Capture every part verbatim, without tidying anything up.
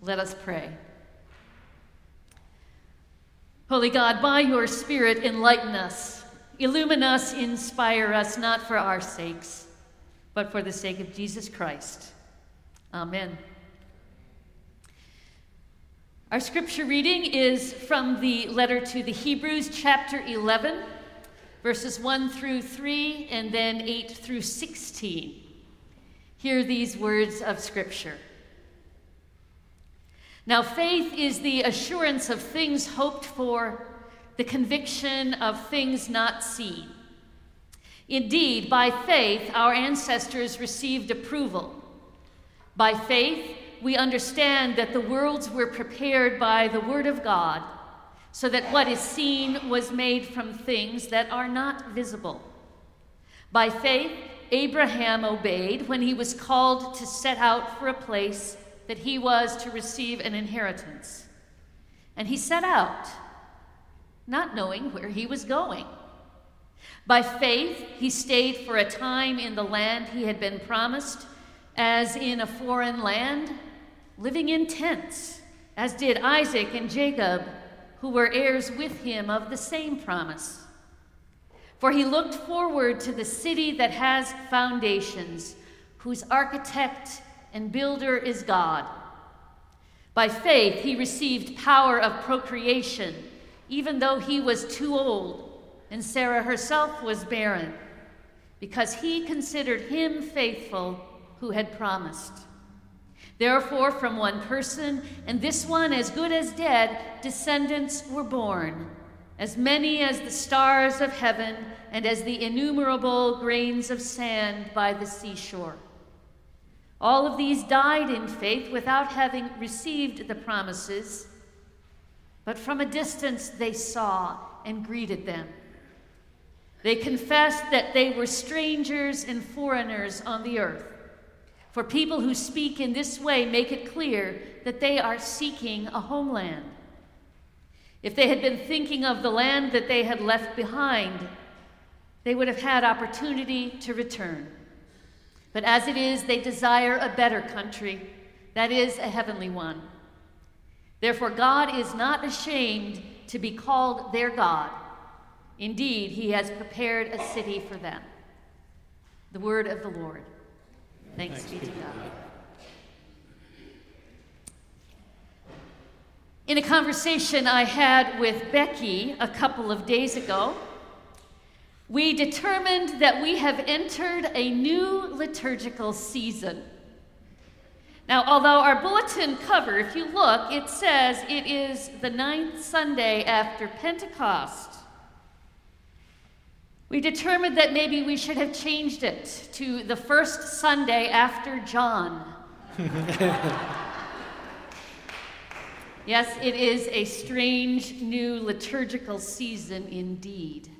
Let us pray. Holy God, by your Spirit, enlighten us, illumine us, inspire us, not for our sakes, but for the sake of Jesus Christ. Amen. Our scripture reading is from the letter to the Hebrews, chapter eleven, verses one through three, and then eight through sixteen. Hear these words of scripture. Now, faith is the assurance of things hoped for, the conviction of things not seen. Indeed, by faith, our ancestors received approval. By faith, we understand that the worlds were prepared by the word of God, so that what is seen was made from things that are not visible. By faith, Abraham obeyed when he was called to set out for a place that he was to receive an inheritance. And he set out, not knowing where he was going. By faith, he stayed for a time in the land he had been promised, as in a foreign land, living in tents, as did Isaac and Jacob, who were heirs with him of the same promise. For he looked forward to the city that has foundations, whose architect and builder is God. By faith, he received power of procreation, even though he was too old, and Sarah herself was barren, because he considered him faithful who had promised. Therefore, from one person, and this one as good as dead, descendants were born, as many as the stars of heaven and as the innumerable grains of sand by the seashore. All of these died in faith without having received the promises, but from a distance they saw and greeted them. They confessed that they were strangers and foreigners on the earth. For people who speak in this way make it clear that they are seeking a homeland. If they had been thinking of the land that they had left behind, they would have had opportunity to return. But as it is, they desire a better country, that is, a heavenly one. Therefore, God is not ashamed to be called their God. Indeed, he has prepared a city for them. The word of the Lord. Thanks, Thanks be to God. In a conversation I had with Becky a couple of days ago, we determined that we have entered a new liturgical season. Now, although our bulletin cover, if you look, it says it is the ninth Sunday after Pentecost. We determined that maybe we should have changed it to the first Sunday after John. Yes, it is a strange new liturgical season indeed.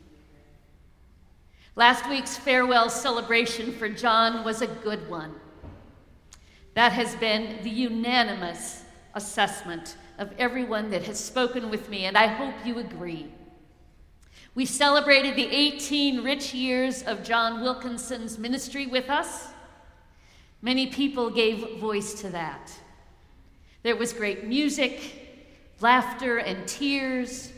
Last week's farewell celebration for John was a good one. That has been the unanimous assessment of everyone that has spoken with me, and I hope you agree. We celebrated the eighteen rich years of John Wilkinson's ministry with us. Many people gave voice to that. There was great music, laughter, and tears,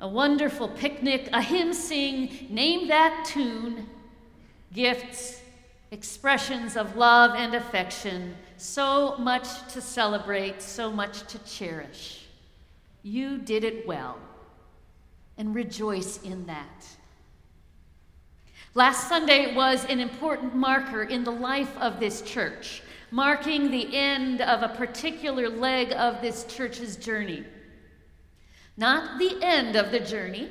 a wonderful picnic, a hymn sing, name that tune, gifts, expressions of love and affection, so much to celebrate, so much to cherish. You did it well, and rejoice in that. Last Sunday was an important marker in the life of this church, marking the end of a particular leg of this church's journey. Not the end of the journey,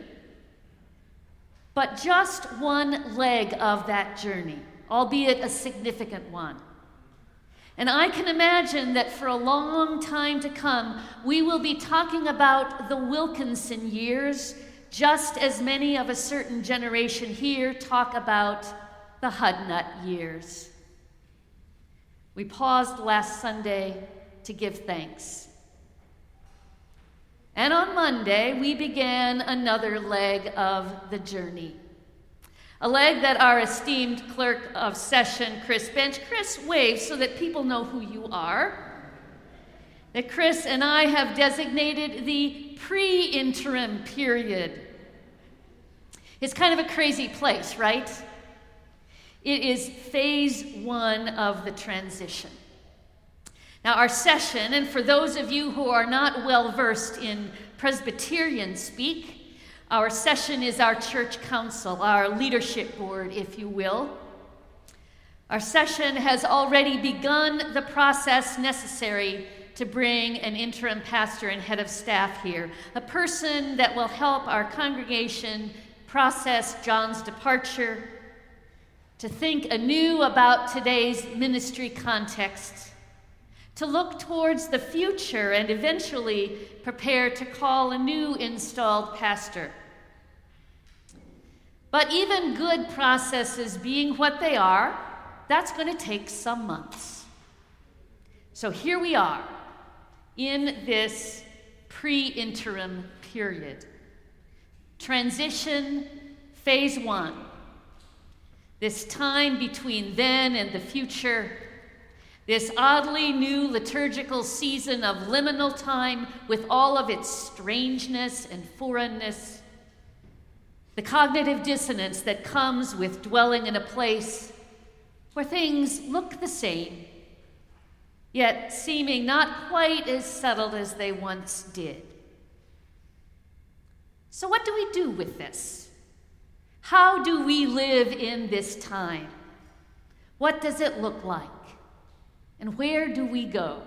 but just one leg of that journey, albeit a significant one. And I can imagine that for a long time to come, we will be talking about the Wilkinson years, just as many of a certain generation here talk about the Hudnut years. We paused last Sunday to give thanks. And on Monday, we began another leg of the journey, a leg that our esteemed clerk of session, Chris Bench, Chris, wave so that people know who you are, that Chris and I have designated the pre-interim period. It's kind of a crazy place, right? It is phase one of the transition. Now, our session, and for those of you who are not well-versed in Presbyterian speak, our session is our church council, our leadership board, if you will. Our session has already begun the process necessary to bring an interim pastor and head of staff here, a person that will help our congregation process John's departure, to think anew about today's ministry context, to look towards the future and eventually prepare to call a new installed pastor. But even good processes being what they are, that's going to take some months. So here we are in this pre-interim period. Transition phase one. This time between then and the future. This oddly new liturgical season of liminal time with all of its strangeness and foreignness. The cognitive dissonance that comes with dwelling in a place where things look the same, yet seeming not quite as settled as they once did. So what do we do with this? How do we live in this time? What does it look like? And where do we go?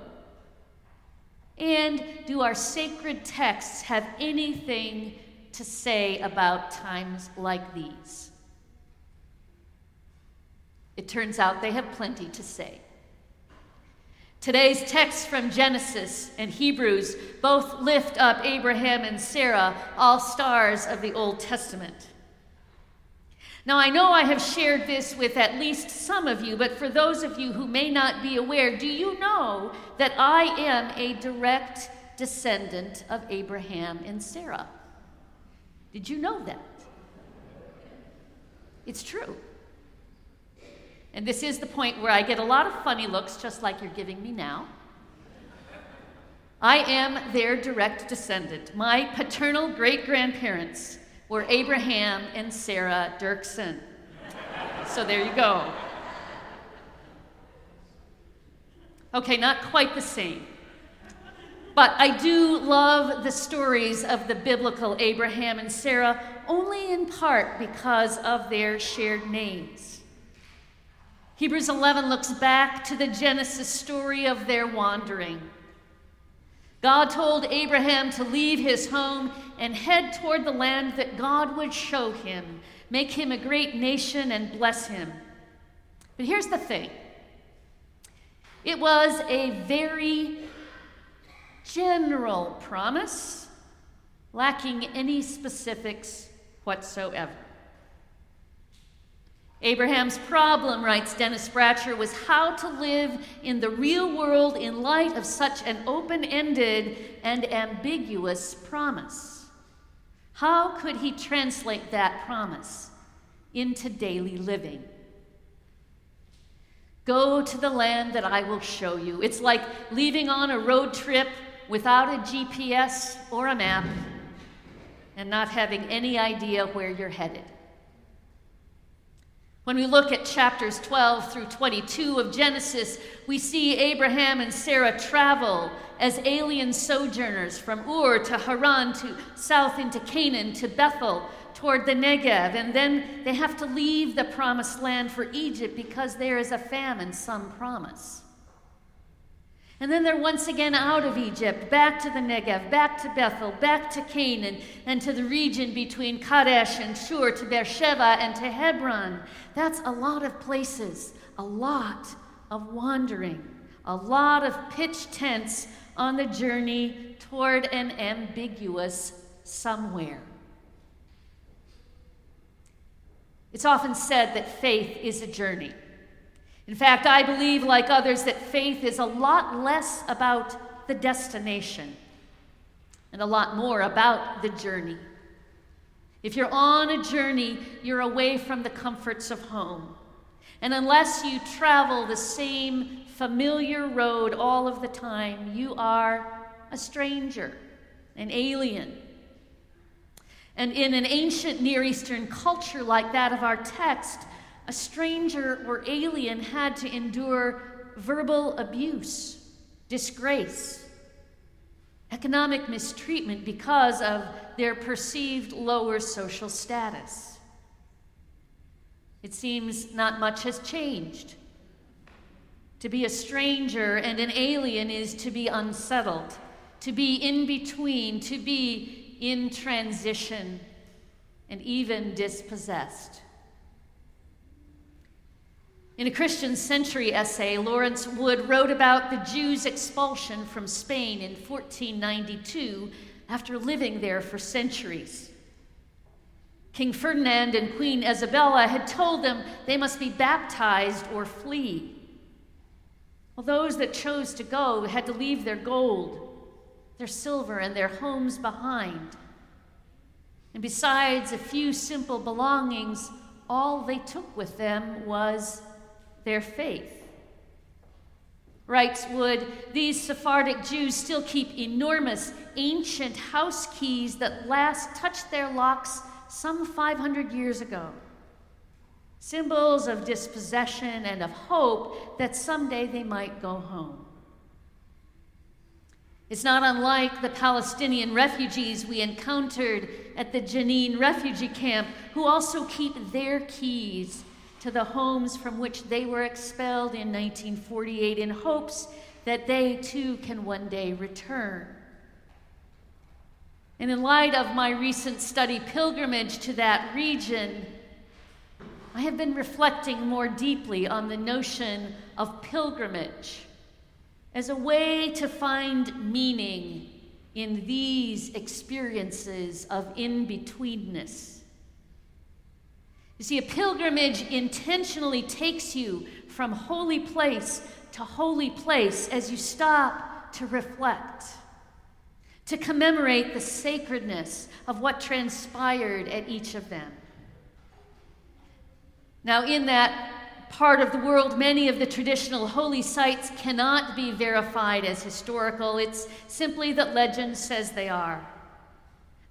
And do our sacred texts have anything to say about times like these? It turns out they have plenty to say. Today's texts from Genesis and Hebrews both lift up Abraham and Sarah, all stars of the Old Testament. Now, I know I have shared this with at least some of you, but for those of you who may not be aware, do you know that I am a direct descendant of Abraham and Sarah? Did you know that? It's true. And this is the point where I get a lot of funny looks, just like you're giving me now. I am their direct descendant. My paternal great-grandparents were Abraham and Sarah Dirksen. So there you go. Okay, not quite the same. But I do love the stories of the biblical Abraham and Sarah, only in part because of their shared names. Hebrews eleven looks back to the Genesis story of their wandering. God told Abraham to leave his home and head toward the land that God would show him, make him a great nation and bless him. But here's the thing. It was a very general promise, lacking any specifics whatsoever. Abraham's problem, writes Dennis Bratcher, was how to live in the real world in light of such an open-ended and ambiguous promise. How could he translate that promise into daily living? Go to the land that I will show you. It's like leaving on a road trip without a G P S or a map and not having any idea where you're headed. When we look at chapters twelve through twenty-two of Genesis, we see Abraham and Sarah travel as alien sojourners from Ur to Haran to south into Canaan to Bethel toward the Negev, and then they have to leave the promised land for Egypt because there is a famine, some promise. And then they're once again out of Egypt, back to the Negev, back to Bethel, back to Canaan, and to the region between Kadesh and Shur, to Beersheba and to Hebron. That's a lot of places, a lot of wandering, a lot of pitch tents on the journey toward an ambiguous somewhere. It's often said that faith is a journey. In fact, I believe, like others, that faith is a lot less about the destination and a lot more about the journey. If you're on a journey, you're away from the comforts of home. And unless you travel the same familiar road all of the time, you are a stranger, an alien. And in an ancient Near Eastern culture like that of our text, a stranger or alien had to endure verbal abuse, disgrace, economic mistreatment because of their perceived lower social status. It seems not much has changed. To be a stranger and an alien is to be unsettled, to be in between, to be in transition, and even dispossessed. In a Christian Century essay, Lawrence Wood wrote about the Jews' expulsion from Spain in fourteen ninety-two after living there for centuries. King Ferdinand and Queen Isabella had told them they must be baptized or flee. Well, those that chose to go had to leave their gold, their silver, and their homes behind. And besides a few simple belongings, all they took with them was their faith. Writes Wood, these Sephardic Jews still keep enormous ancient house keys that last touched their locks some five hundred years ago, symbols of dispossession and of hope that someday they might go home. It's not unlike the Palestinian refugees we encountered at the Jenin refugee camp, who also keep their keys to the homes from which they were expelled in nineteen forty-eight in hopes that they too can one day return. And in light of my recent study pilgrimage to that region, I have been reflecting more deeply on the notion of pilgrimage as a way to find meaning in these experiences of in-betweenness. You see, a pilgrimage intentionally takes you from holy place to holy place as you stop to reflect, to commemorate the sacredness of what transpired at each of them. Now, in that part of the world, many of the traditional holy sites cannot be verified as historical. It's simply that legend says they are.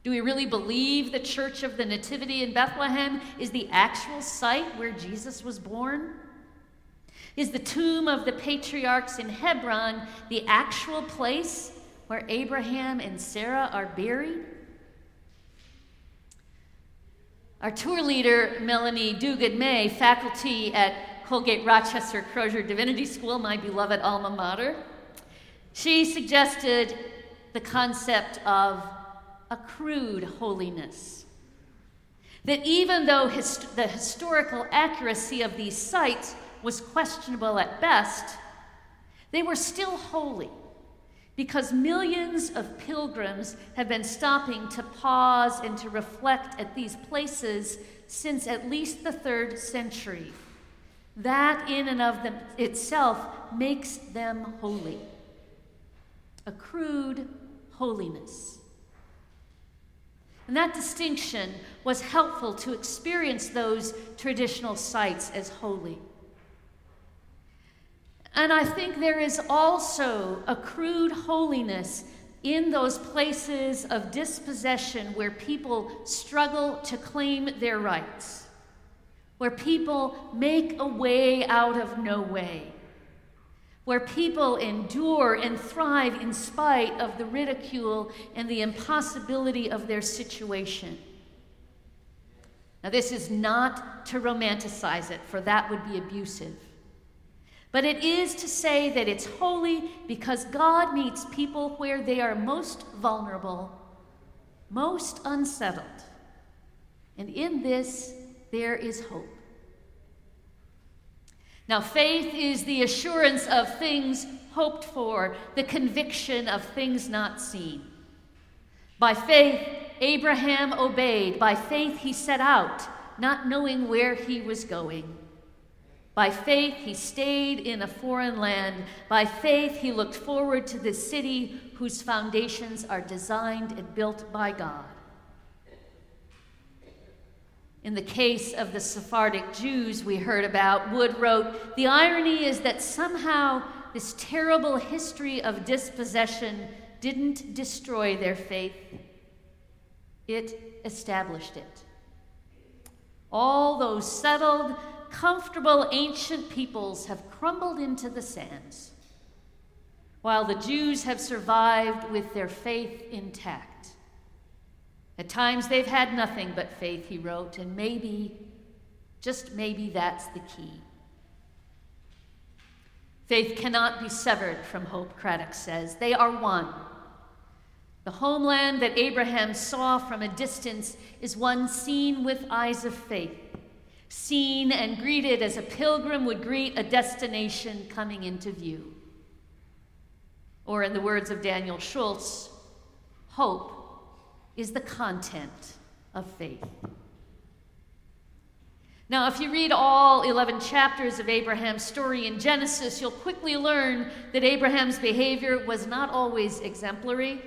Do we really believe the Church of the Nativity in Bethlehem is the actual site where Jesus was born? Is the tomb of the patriarchs in Hebron the actual place where Abraham and Sarah are buried? Our tour leader, Melanie Duguid-May, faculty at Colgate-Rochester Crozier Divinity School, my beloved alma mater, she suggested the concept of a crude holiness. That even though hist- the historical accuracy of these sites was questionable at best, they were still holy because millions of pilgrims have been stopping to pause and to reflect at these places since at least the third century. That in and of them itself makes them holy. A crude holiness. And that distinction was helpful to experience those traditional sites as holy. And I think there is also a crude holiness in those places of dispossession where people struggle to claim their rights, where people make a way out of no way, where people endure and thrive in spite of the ridicule and the impossibility of their situation. Now, this is not to romanticize it, for that would be abusive. But it is to say that it's holy because God meets people where they are most vulnerable, most unsettled. And in this, there is hope. Now, faith is the assurance of things hoped for, the conviction of things not seen. By faith, Abraham obeyed. By faith, he set out, not knowing where he was going. By faith, he stayed in a foreign land. By faith, he looked forward to the city whose foundations are designed and built by God. In the case of the Sephardic Jews we heard about, Wood wrote, "The irony is that somehow this terrible history of dispossession didn't destroy their faith. It established it. All those settled, comfortable ancient peoples have crumbled into the sands, while the Jews have survived with their faith intact. At times they've had nothing but faith," he wrote, "and maybe, just maybe that's the key." Faith cannot be severed from hope, Craddock says. They are one. The homeland that Abraham saw from a distance is one seen with eyes of faith, seen and greeted as a pilgrim would greet a destination coming into view. Or in the words of Daniel Schultz, hope is the content of faith. Now, if you read all eleven chapters of Abraham's story in Genesis, you'll quickly learn that Abraham's behavior was not always exemplary.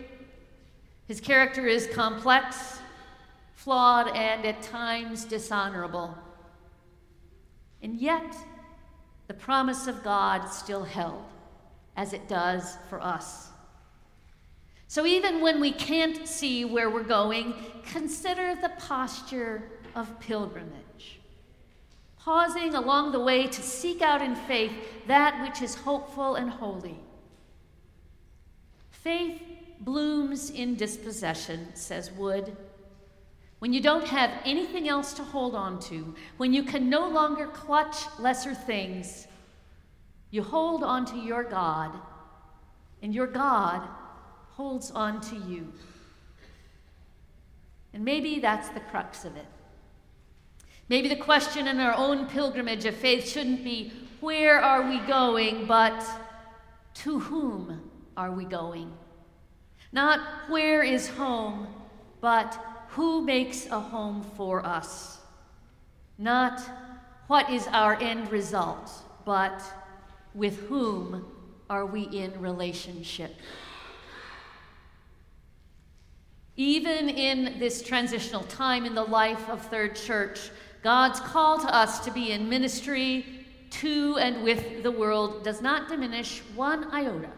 His character is complex, flawed, and at times dishonorable. And yet, the promise of God still held, as it does for us. So even when we can't see where we're going, consider the posture of pilgrimage, pausing along the way to seek out in faith that which is hopeful and holy. Faith blooms in dispossession, says Wood. When you don't have anything else to hold on to, when you can no longer clutch lesser things, you hold on to your God, and your God holds on to you. And maybe that's the crux of it. Maybe the question in our own pilgrimage of faith shouldn't be, where are we going, but to whom are we going? Not where is home, but who makes a home for us? Not what is our end result, but with whom are we in relationship? Even in this transitional time in the life of Third Church, God's call to us to be in ministry to and with the world does not diminish one iota.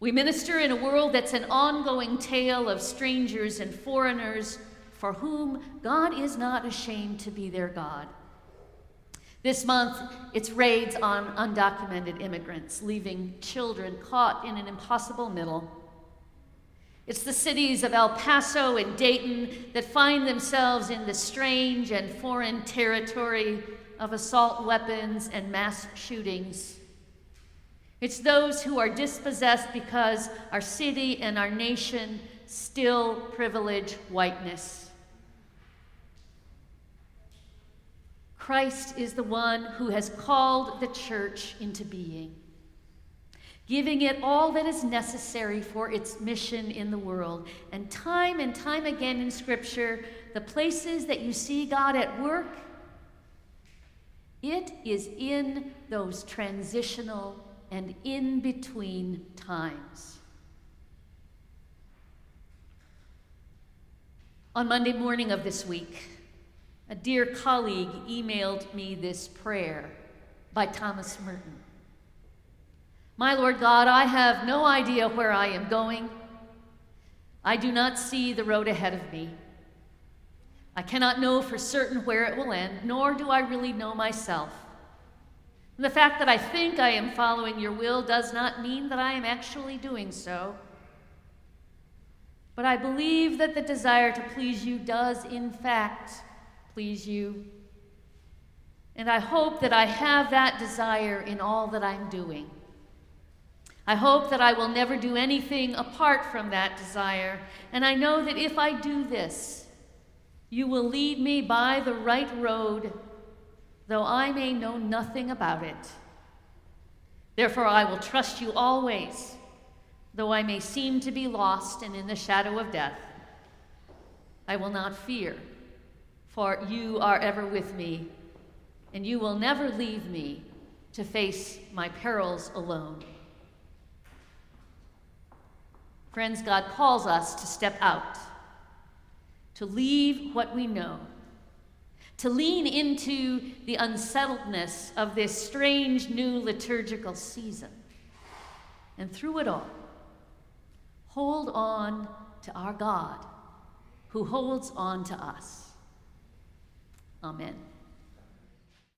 We minister in a world that's an ongoing tale of strangers and foreigners for whom God is not ashamed to be their God. This month, it's raids on undocumented immigrants, leaving children caught in an impossible middle. It's the cities of El Paso and Dayton that find themselves in the strange and foreign territory of assault weapons and mass shootings. It's those who are dispossessed because our city and our nation still privilege whiteness. Christ is the one who has called the church into being, giving it all that is necessary for its mission in the world. And time and time again in Scripture, the places that you see God at work, it is in those transitional and in-between times. On Monday morning of this week, a dear colleague emailed me this prayer by Thomas Merton. "My Lord God, I have no idea where I am going. I do not see the road ahead of me. I cannot know for certain where it will end, nor do I really know myself. The fact that I think I am following your will does not mean that I am actually doing so. But I believe that the desire to please you does, in fact, please you. And I hope that I have that desire in all that I'm doing. I hope that I will never do anything apart from that desire. And I know that if I do this, you will lead me by the right road, though I may know nothing about it. Therefore, I will trust you always, though I may seem to be lost and in the shadow of death. I will not fear, for you are ever with me, and you will never leave me to face my perils alone." Friends, God calls us to step out, to leave what we know, to lean into the unsettledness of this strange new liturgical season. And through it all, hold on to our God, who holds on to us. Amen.